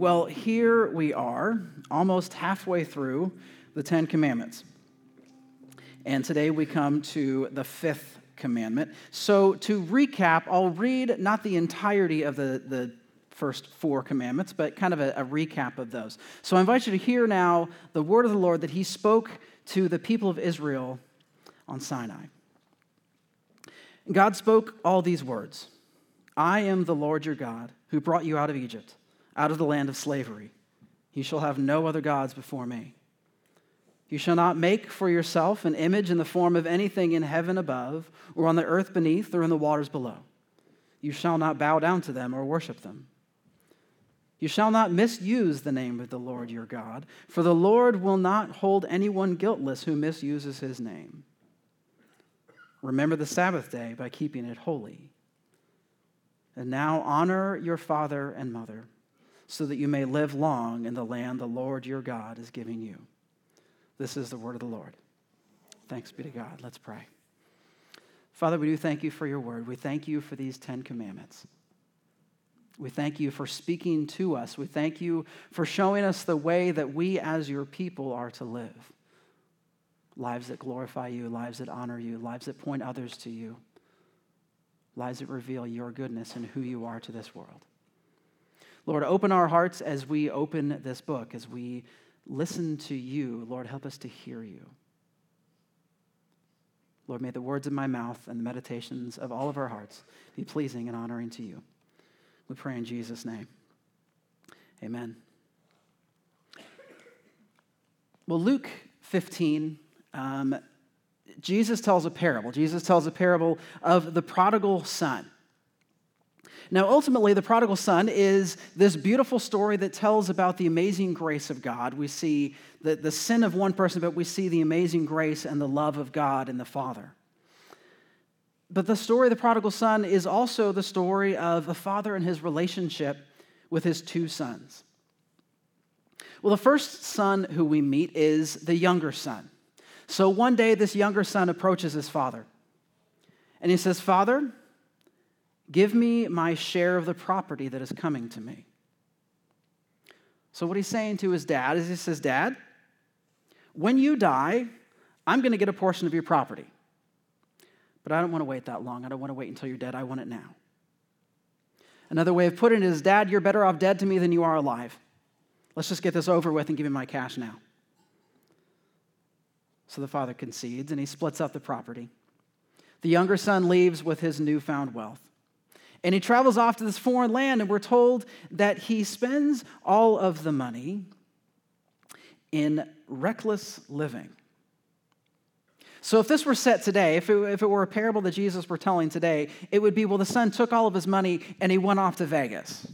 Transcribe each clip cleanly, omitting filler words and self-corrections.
Well, here we are, almost halfway through the Ten Commandments. And today we come to the fifth commandment. So to recap, I'll read not the entirety of the first four commandments, but kind of a recap of those. So I invite you to hear now the word of the Lord that he spoke to the people of Israel on Sinai. God spoke all these words. I am the Lord your God, who brought you out of Egypt, out of the land of slavery. You shall have no other gods before me. You shall not make for yourself an image in the form of anything in heaven above, or on the earth beneath, or in the waters below. You shall not bow down to them or worship them. You shall not misuse the name of the Lord your God, for the Lord will not hold anyone guiltless who misuses his name. Remember the Sabbath day by keeping it holy. And now honor your father and mother, so that you may live long in the land the Lord your God is giving you. This is the word of the Lord. Thanks be to God. Let's pray. Father, we do thank you for your word. We thank you for these 10 commandments. We thank you for speaking to us. We thank you for showing us the way that we as your people are to live. Lives that glorify you, lives that honor you, lives that point others to you, lives that reveal your goodness and who you are to this world. Lord, open our hearts as we open this book, as we listen to you. Lord, help us to hear you. Lord, may the words of my mouth and the meditations of all of our hearts be pleasing and honoring to you. We pray in Jesus' name. Amen. Well, Luke 15, Jesus tells a parable. Jesus tells a parable of the prodigal son. Now, ultimately, the prodigal son is this beautiful story that tells about the amazing grace of God. We see the sin of one person, but we see the amazing grace and the love of God and the Father. But the story of the prodigal son is also the story of a father and his relationship with his two sons. Well, the first son who we meet is the younger son. So one day, this younger son approaches his father, and he says, "Father, give me my share of the property that is coming to me." So what he's saying to his dad is he says, "Dad, when you die, I'm going to get a portion of your property. But I don't want to wait that long. I don't want to wait until you're dead. I want it now." Another way of putting it is, "Dad, you're better off dead to me than you are alive. Let's just get this over with and give me my cash now." So the father concedes, and he splits up the property. The younger son leaves with his newfound wealth. And he travels off to this foreign land, and we're told that he spends all of the money in reckless living. So if this were set today, if it were a parable that Jesus were telling today, it would be, well, the son took all of his money, and he went off to Vegas.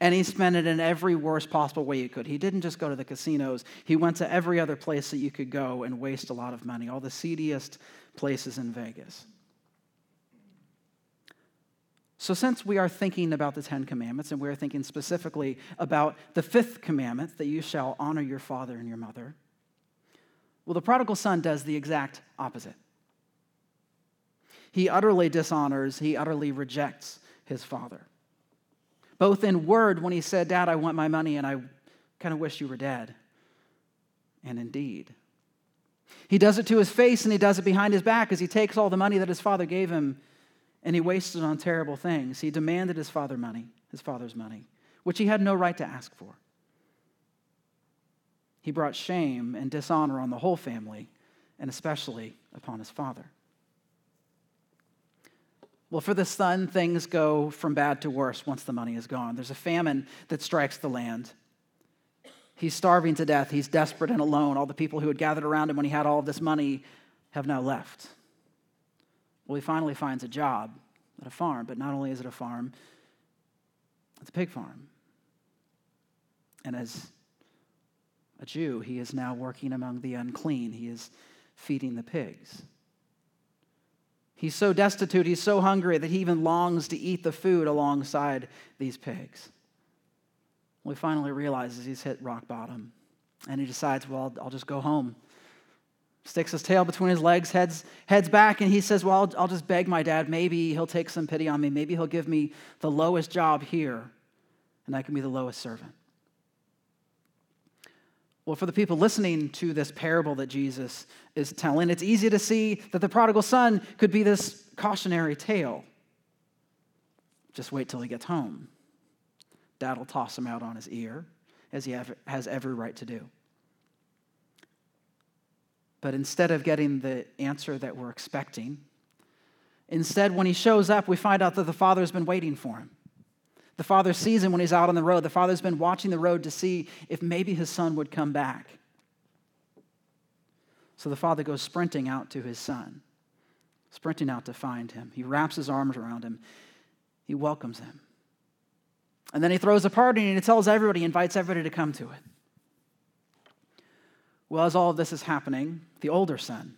And he spent it in every worst possible way you could. He didn't just go to the casinos. He went to every other place that you could go and waste a lot of money, all the seediest places in Vegas. So since we are thinking about the 10 commandments, and we are thinking specifically about the fifth commandment, that you shall honor your father and your mother, well, the prodigal son does the exact opposite. He utterly dishonors, he utterly rejects his father. Both in word when he said, "Dad, I want my money and I kind of wish you were dead," and in deed. He does it to his face and he does it behind his back as he takes all the money that his father gave him and he wasted on terrible things. He demanded his father's money, which he had no right to ask for. He brought shame and dishonor on the whole family, and especially upon his father. Well, for the son, things go from bad to worse once the money is gone. There's a famine that strikes the land. He's starving to death. He's desperate and alone. All the people who had gathered around him when he had all of this money have now left. Well, he finally finds a job at a farm, but not only is it a farm, it's a pig farm. And as a Jew, he is now working among the unclean. He is feeding the pigs. He's so destitute, he's so hungry that he even longs to eat the food alongside these pigs. Well, he finally realizes he's hit rock bottom, and he decides, well, I'll just go home. Sticks his tail between his legs, heads back, and he says, well, I'll just beg my dad. Maybe he'll take some pity on me. Maybe he'll give me the lowest job here, and I can be the lowest servant. Well, for the people listening to this parable that Jesus is telling, it's easy to see that the prodigal son could be this cautionary tale. Just wait till he gets home. Dad will toss him out on his ear, as he has every right to do. But instead of getting the answer that we're expecting, instead, when he shows up, we find out that the father's been waiting for him. The father sees him when he's out on the road. The father's been watching the road to see if maybe his son would come back. So the father goes sprinting out to his son, sprinting out to find him. He wraps his arms around him. He welcomes him. And then he throws a party and he tells everybody, invites everybody to come to it. Well, as all of this is happening, the older son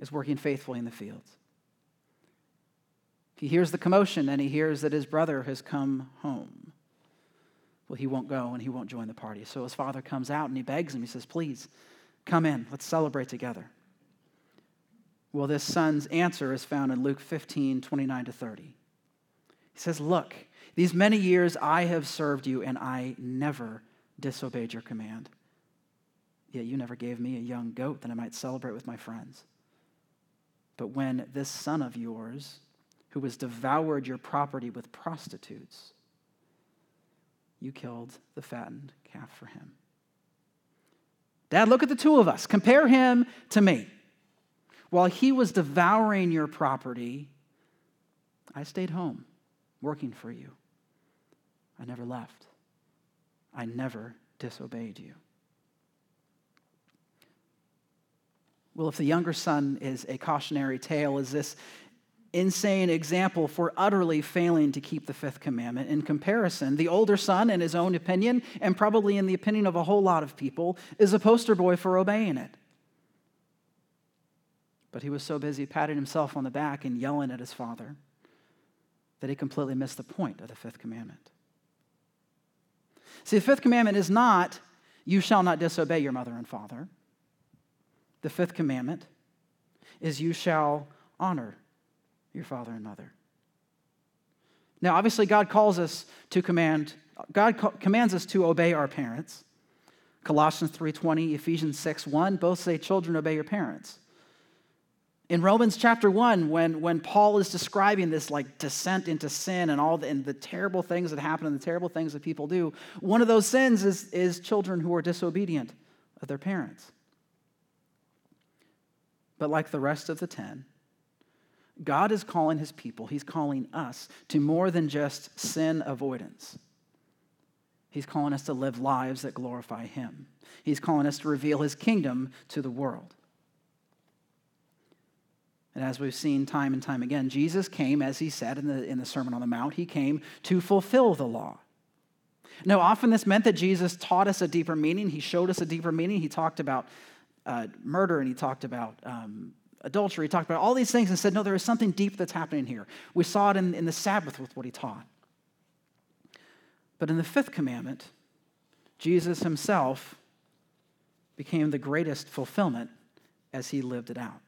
is working faithfully in the fields. He hears the commotion and he hears that his brother has come home. Well, he won't go and he won't join the party. So his father comes out and he begs him. He says, please, come in. Let's celebrate together. Well, this son's answer is found in Luke 15:29-30. He says, look, these many years I have served you and I never disobeyed your command. Yet you never gave me a young goat that I might celebrate with my friends. But when this son of yours, who has devoured your property with prostitutes, you killed the fattened calf for him. Dad, look at the two of us. Compare him to me. While he was devouring your property, I stayed home working for you. I never left. I never disobeyed you. Well, if the younger son is a cautionary tale, is this insane example for utterly failing to keep the fifth commandment. In comparison, the older son, in his own opinion, and probably in the opinion of a whole lot of people, is a poster boy for obeying it. But he was so busy patting himself on the back and yelling at his father that he completely missed the point of the fifth commandment. See, the fifth commandment is not, you shall not disobey your mother and father. The fifth commandment is, you shall honor your father and mother. Now, obviously, God commands us to obey our parents. Colossians 3:20, Ephesians 6:1, both say, children, obey your parents. In Romans chapter 1, when Paul is describing this like descent into sin and the terrible things that happen and the terrible things that people do, one of those sins is children who are disobedient of their parents. But like the rest of the 10, God is calling his people, he's calling us to more than just sin avoidance. He's calling us to live lives that glorify him. He's calling us to reveal his kingdom to the world. And as we've seen time and time again, Jesus came, as he said in the Sermon on the Mount, he came to fulfill the law. Now, often this meant that Jesus taught us a deeper meaning. He showed us a deeper meaning. He talked about murder, and he talked about adultery, he talked about all these things and said, no, there is something deep that's happening here. We saw it in the Sabbath with what he taught. But in the fifth commandment, Jesus himself became the greatest fulfillment as he lived it out.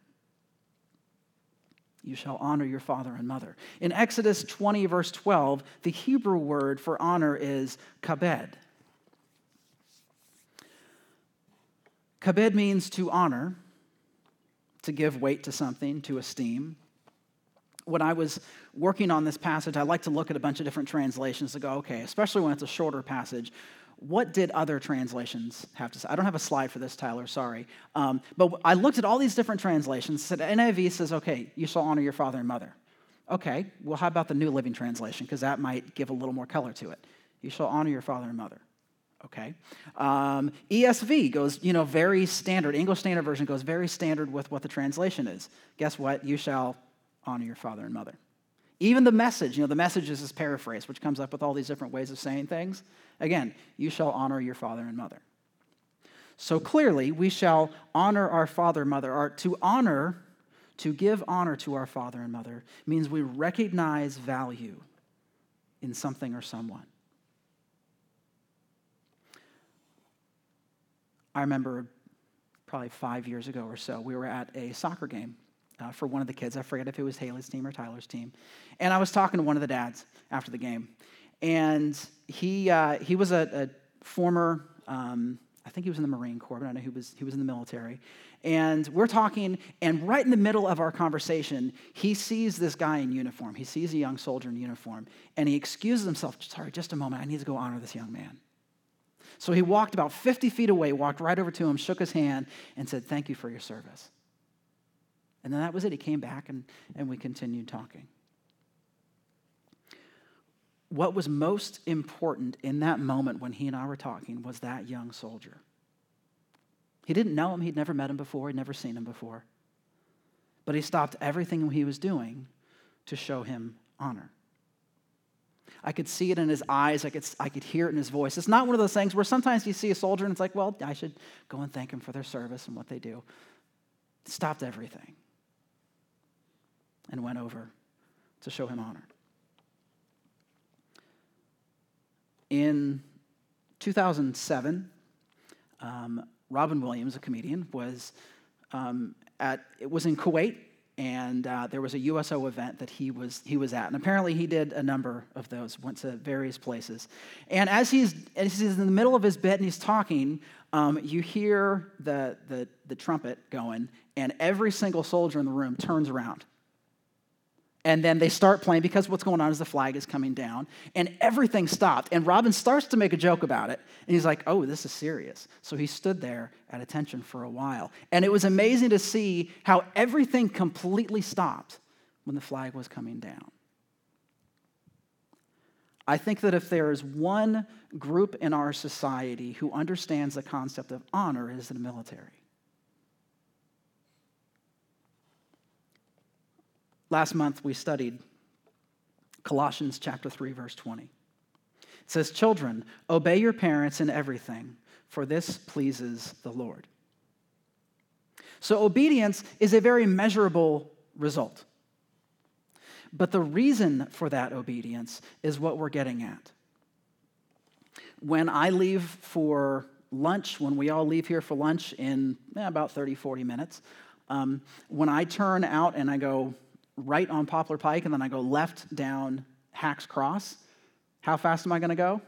You shall honor your father and mother. In Exodus 20, verse 12, the Hebrew word for honor is kabed. Kabed means to honor, to give weight to something, to esteem. When I was working on this passage, I like to look at a bunch of different translations to go, okay, especially when it's a shorter passage, what did other translations have to say? I don't have a slide for this, Tyler, sorry. But I looked at all these different translations. Said NIV says, okay, you shall honor your father and mother. Okay, well, how about the New Living Translation? Because that might give a little more color to it. You shall honor your father and mother. Okay. ESV goes, very standard. English Standard Version goes very standard with what the translation is. Guess what? You shall honor your father and mother. Even the Message, the Message is this paraphrase, which comes up with all these different ways of saying things. Again, you shall honor your father and mother. So clearly, we shall honor our father and mother. To give honor to our father and mother means we recognize value in something or someone. I remember probably 5 years ago or so, we were at a soccer game for one of the kids. I forget if it was Haley's team or Tyler's team. And I was talking to one of the dads after the game. And he was a former I think he was in the Marine Corps, but I know he was in the military. And we're talking, and right in the middle of our conversation, he sees this guy in uniform. He sees a young soldier in uniform, and he excuses himself. Sorry, just a moment. I need to go honor this young man. So he walked about 50 feet away, walked right over to him, shook his hand, and said, thank you for your service. And then that was it. He came back, and we continued talking. What was most important in that moment when he and I were talking was that young soldier. He didn't know him. He'd never met him before. He'd never seen him before. But he stopped everything he was doing to show him honor. I could see it in his eyes. I could hear it in his voice. It's not one of those things where sometimes you see a soldier and it's like, well, I should go and thank him for their service and what they do. It stopped everything and went over to show him honor. In 2007, Robin Williams, a comedian, was in Kuwait, and there was a USO event that he was at, and apparently he did a number of those, went to various places. And as he's in the middle of his bit and he's talking, you hear the trumpet going, and every single soldier in the room turns around. And then they start playing, because what's going on is the flag is coming down, and everything stopped. And Robin starts to make a joke about it, and he's like, oh, this is serious. So he stood there at attention for a while. And it was amazing to see how everything completely stopped when the flag was coming down. I think that if there is one group in our society who understands the concept of honor, it is the military. Last month, we studied Colossians chapter 3, verse 20. It says, children, obey your parents in everything, for this pleases the Lord. So obedience is a very measurable result. But the reason for that obedience is what we're getting at. When I leave for lunch, when we all leave here for lunch in about 30, 40 minutes, when I turn out and I go right on Poplar Pike, and then I go left down Hacks Cross. How fast am I going to go?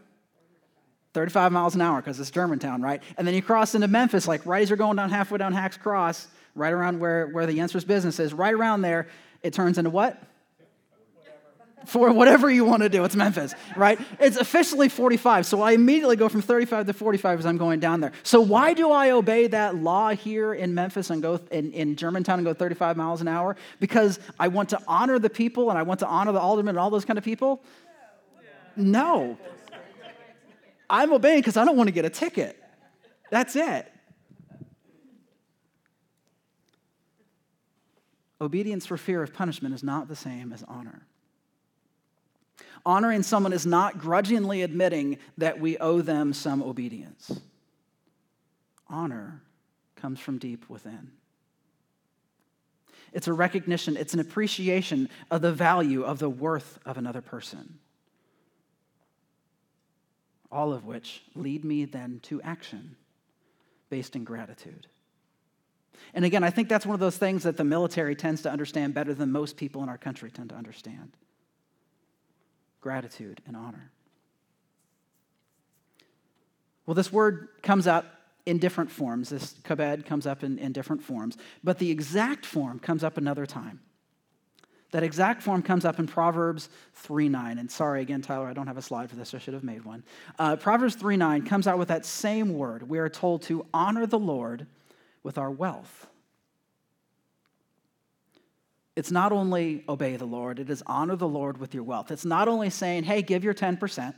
35 miles an hour, because it's Germantown, right? And then you cross into Memphis, like right as you're going down halfway down Hacks Cross, right around where the Yenser's business is, right around there, it turns into what? For whatever you want to do, it's Memphis, right? It's officially 45, so I immediately go from 35 to 45 as I'm going down there. So why do I obey that law here in Memphis and go in Germantown and go 35 miles an hour? Because I want to honor the people and I want to honor the aldermen and all those kind of people? No. I'm obeying because I don't want to get a ticket. That's it. Obedience for fear of punishment is not the same as honor. Honoring someone is not grudgingly admitting that we owe them some obedience. Honor comes from deep within. It's a recognition, it's an appreciation of the value, of the worth of another person. All of which lead me then to action based in gratitude. And again, I think that's one of those things that the military tends to understand better than most people in our country tend to understand. Gratitude and honor. Well, this word comes up in different forms. This kabed comes up in different forms. But the exact form comes up another time. That exact form comes up in Proverbs 3:9. And sorry, again, Tyler, I don't have a slide for this. I should have made one. Proverbs 3:9 comes out with that same word. We are told to honor the Lord with our wealth. It's not only obey the Lord, it is honor the Lord with your wealth. It's not only saying, hey, give your 10%,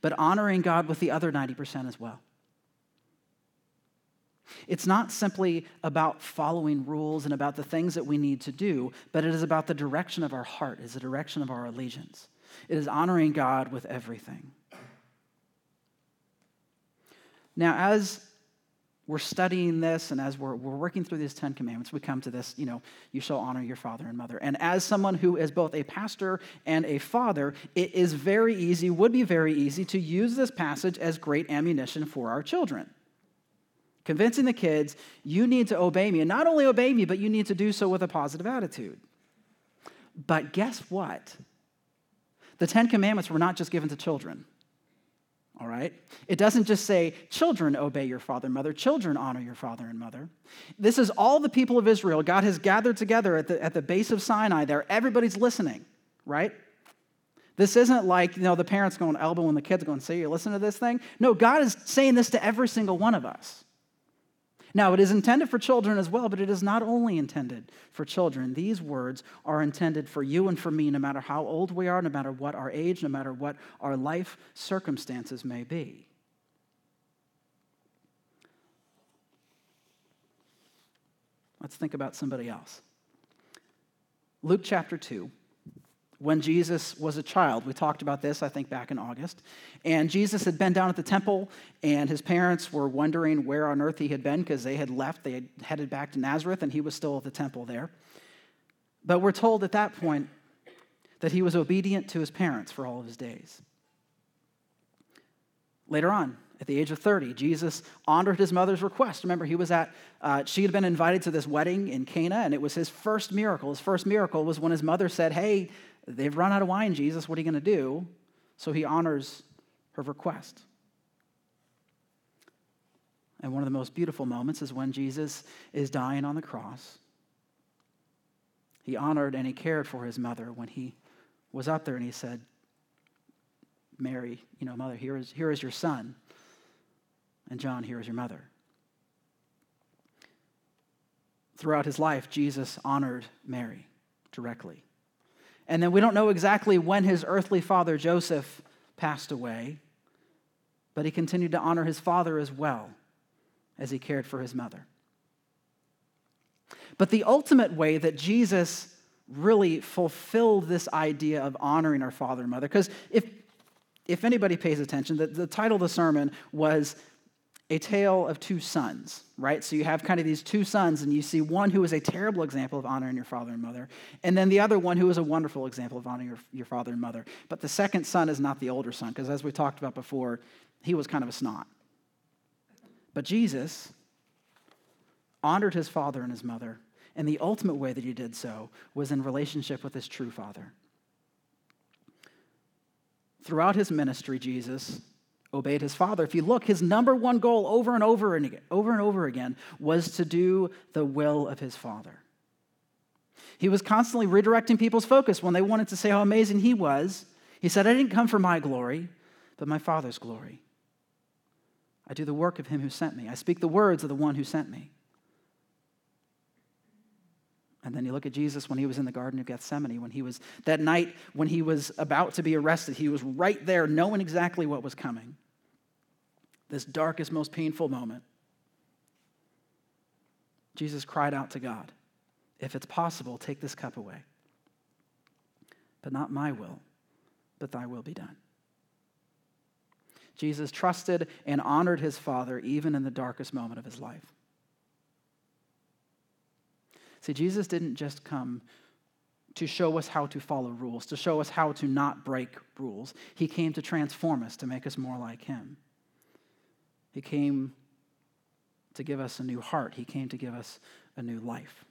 but honoring God with the other 90% as well. It's not simply about following rules and about the things that we need to do, but it is about the direction of our heart, it is the direction of our allegiance. It is honoring God with everything. Now, as we're studying this, and as we're working through these Ten Commandments, we come to this, you shall honor your father and mother. And as someone who is both a pastor and a father, it is very easy, would be very easy, to use this passage as great ammunition for our children. Convincing the kids, you need to obey me. And not only obey me, but you need to do so with a positive attitude. But guess what? The Ten Commandments were not just given to children. All right? right? It doesn't just say, children, obey your father and mother. Children, honor your father and mother. This is all the people of Israel. God has gathered together at the base of Sinai there. Everybody's listening, right? This isn't like, the parents going elbow and the kids going, see, you listen to this thing. No, God is saying this to every single one of us. Now, it is intended for children as well, but it is not only intended for children. These words are intended for you and for me, no matter how old we are, no matter what our age, no matter what our life circumstances may be. Let's think about somebody else. Luke chapter 2. When Jesus was a child. We talked about this, I think, back in August. And Jesus had been down at the temple, and his parents were wondering where on earth he had been because they had left. They had headed back to Nazareth, and he was still at the temple there. But we're told at that point that he was obedient to his parents for all of his days. Later on, at the age of 30, Jesus honored his mother's request. Remember, he was she had been invited to this wedding in Cana, and it was his first miracle. His first miracle was when his mother said, hey, they've run out of wine, Jesus. What are you going to do? So he honors her request. And one of the most beautiful moments is when Jesus is dying on the cross. He honored and he cared for his mother when he was up there, and he said, Mary, mother, here is your son. And John, here is your mother. Throughout his life, Jesus honored Mary directly. And then we don't know exactly when his earthly father, Joseph, passed away, but he continued to honor his father as well as he cared for his mother. But the ultimate way that Jesus really fulfilled this idea of honoring our father and mother, because if anybody pays attention, the title of the sermon was A Tale of Two Sons, right? So you have kind of these two sons, and you see one who is a terrible example of honoring your father and mother, and then the other one who is a wonderful example of honoring your father and mother. But the second son is not the older son, because as we talked about before, he was kind of a snot. But Jesus honored his father and his mother, and the ultimate way that he did so was in relationship with his true father. Throughout his ministry, Jesus obeyed his father. If you look, his number one goal over and over again was to do the will of his father. He was constantly redirecting people's focus when they wanted to say how amazing he was. He said, I didn't come for my glory, but my father's glory. I do the work of him who sent me. I speak the words of the one who sent me. And then you look at Jesus when he was in the Garden of Gethsemane, that night when he was about to be arrested, he was right there knowing exactly what was coming. This darkest, most painful moment. Jesus cried out to God, if it's possible, take this cup away. But not my will, but thy will be done. Jesus trusted and honored his Father even in the darkest moment of his life. See, Jesus didn't just come to show us how to follow rules, to show us how to not break rules. He came to transform us, to make us more like him. He came to give us a new heart. He came to give us a new life.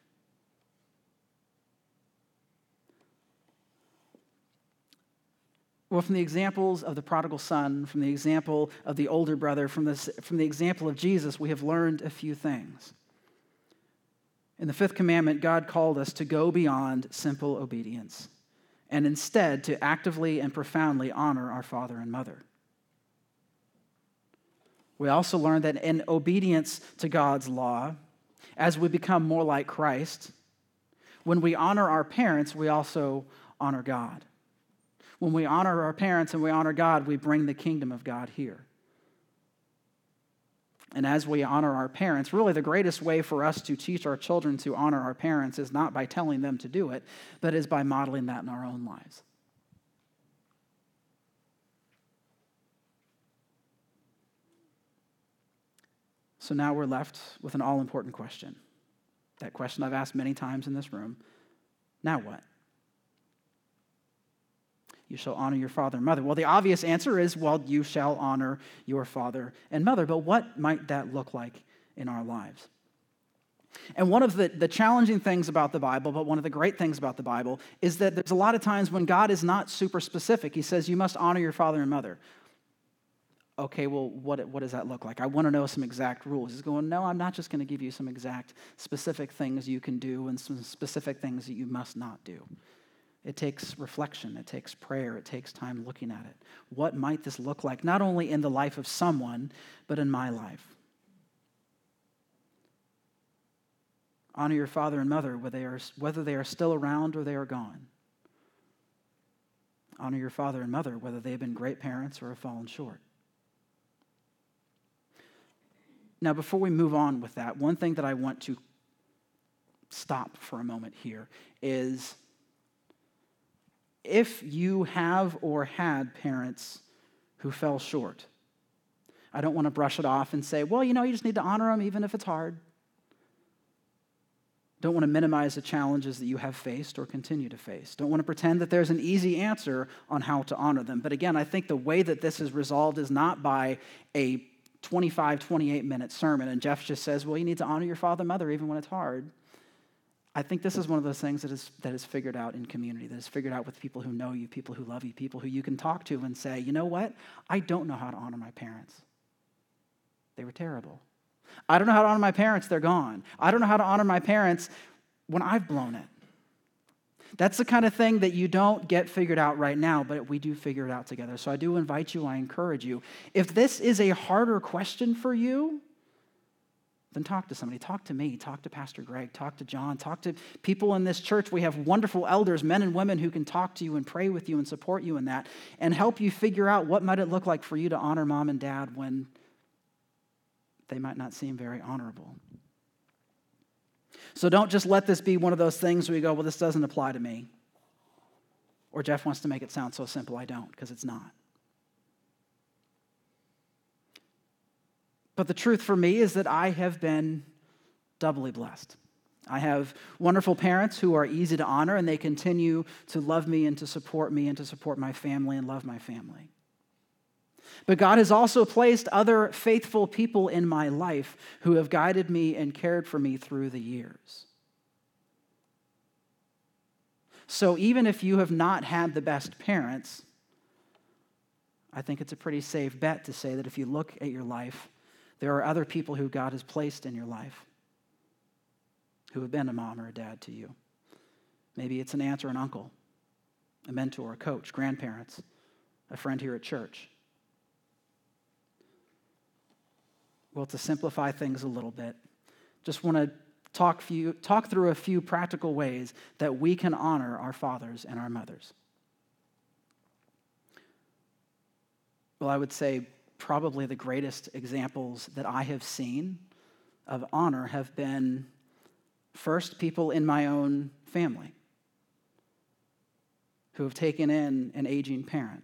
Well, from the examples of the prodigal son, from the example of the older brother, from the example of Jesus, we have learned a few things. In the fifth commandment, God called us to go beyond simple obedience and instead to actively and profoundly honor our father and mother. We also learned that in obedience to God's law, as we become more like Christ, when we honor our parents, we also honor God. When we honor our parents and we honor God, we bring the kingdom of God here. And as we honor our parents, really the greatest way for us to teach our children to honor our parents is not by telling them to do it, but is by modeling that in our own lives. So now we're left with an all-important question. That question I've asked many times in this room. Now what? You shall honor your father and mother. Well, the obvious answer is, you shall honor your father and mother. But what might that look like in our lives? And one of the challenging things about the Bible, but one of the great things about the Bible, is that there's a lot of times when God is not super specific. He says, you must honor your father and mother. okay, well, what does that look like? I want to know some exact rules. He's going, no, I'm not just going to give you some exact specific things you can do and some specific things that you must not do. It takes reflection. It takes prayer. It takes time looking at it. What might this look like, not only in the life of someone, but in my life? Honor your father and mother, whether they are still around or they are gone. Honor your father and mother, whether they've been great parents or have fallen short. Now, before we move on with that, one thing that I want to stop for a moment here is if you have or had parents who fell short, I don't want to brush it off and say, well, you know, you just need to honor them even if it's hard. Don't want to minimize the challenges that you have faced or continue to face. Don't want to pretend that there's an easy answer on how to honor them. But again, I think the way that this is resolved is not by a 25, 28-minute sermon, and Jeff just says, well, you need to honor your father and mother even when it's hard. I think this is one of those things that is figured out in community, that is figured out with people who know you, people who love you, people who you can talk to and say, you know what? I don't know how to honor my parents. They were terrible. I don't know how to honor my parents, they're gone. I don't know how to honor my parents when I've blown it. That's the kind of thing that you don't get figured out right now, but we do figure it out together. So I do invite you, I encourage you. If this is a harder question for you, then talk to somebody. Talk to me, talk to Pastor Greg, talk to John, talk to people in this church. We have wonderful elders, men and women, who can talk to you and pray with you and support you in that and help you figure out what might it look like for you to honor mom and dad when they might not seem very honorable. So don't just let this be one of those things where you go, well, this doesn't apply to me. Or Jeff wants to make it sound so simple, I don't, because it's not. But the truth for me is that I have been doubly blessed. I have wonderful parents who are easy to honor, and they continue to love me and to support my family and love my family. But God has also placed other faithful people in my life who have guided me and cared for me through the years. So even if you have not had the best parents, I think it's a pretty safe bet to say that if you look at your life, there are other people who God has placed in your life who have been a mom or a dad to you. Maybe it's an aunt or an uncle, a mentor, a coach, grandparents, a friend here at church. Well, to simplify things a little bit, just want to talk through a few practical ways that we can honor our fathers and our mothers. Well, I would say probably the greatest examples that I have seen of honor have been first people in my own family who have taken in an aging parent,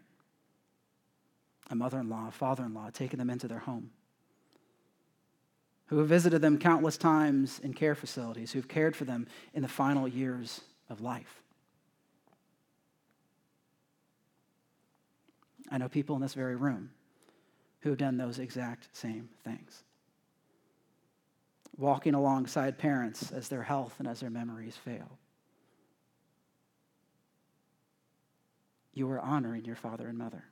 a mother-in-law, a father-in-law, taken them into their home, who have visited them countless times in care facilities, who've cared for them in the final years of life. I know people in this very room who have done those exact same things. Walking alongside parents as their health and as their memories fail. You are honoring your father and mother.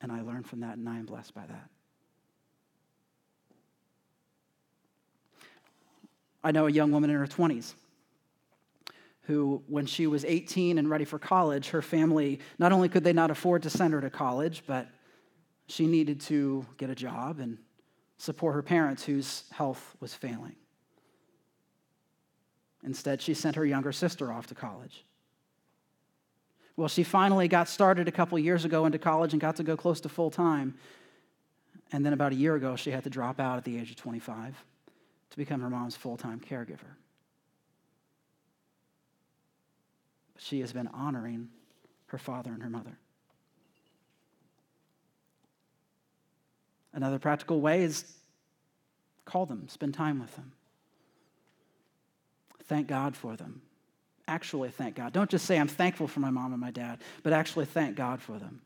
And I learned from that, and I am blessed by that. I know a young woman in her 20s who, when she was 18 and ready for college, her family, not only could they not afford to send her to college, but she needed to get a job and support her parents whose health was failing. Instead, she sent her younger sister off to college. Well, she finally got started a couple years ago into college and got to go close to full time. And then about a year ago, she had to drop out at the age of 25. To become her mom's full-time caregiver. But she has been honoring her father and her mother. Another practical way is call them, spend time with them. Thank God for them. Actually thank God. Don't just say, I'm thankful for my mom and my dad, but actually thank God for them.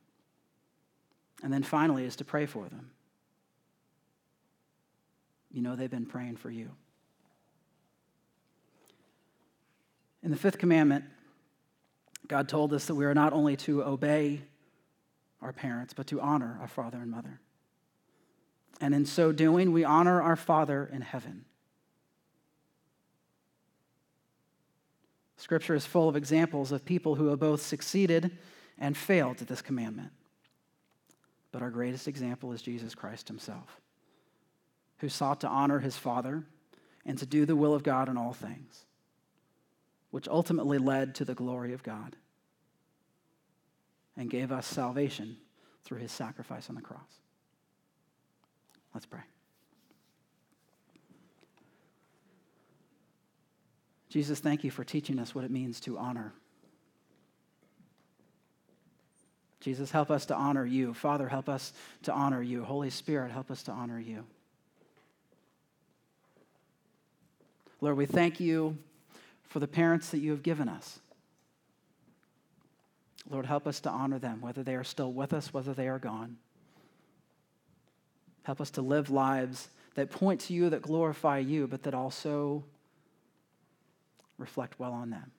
And then finally is to pray for them. You know they've been praying for you. In the fifth commandment, God told us that we are not only to obey our parents, but to honor our father and mother. And in so doing, we honor our Father in heaven. Scripture is full of examples of people who have both succeeded and failed at this commandment. But our greatest example is Jesus Christ himself, who sought to honor his Father and to do the will of God in all things, which ultimately led to the glory of God and gave us salvation through his sacrifice on the cross. Let's pray. Jesus, thank you for teaching us what it means to honor. Jesus, help us to honor you. Father, help us to honor you. Holy Spirit, help us to honor you. Lord, we thank you for the parents that you have given us. Lord, help us to honor them, whether they are still with us, whether they are gone. Help us to live lives that point to you, that glorify you, but that also reflect well on them.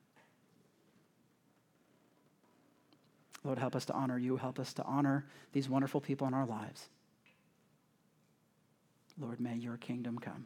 Lord, help us to honor you. Help us to honor these wonderful people in our lives. Lord, may your kingdom come.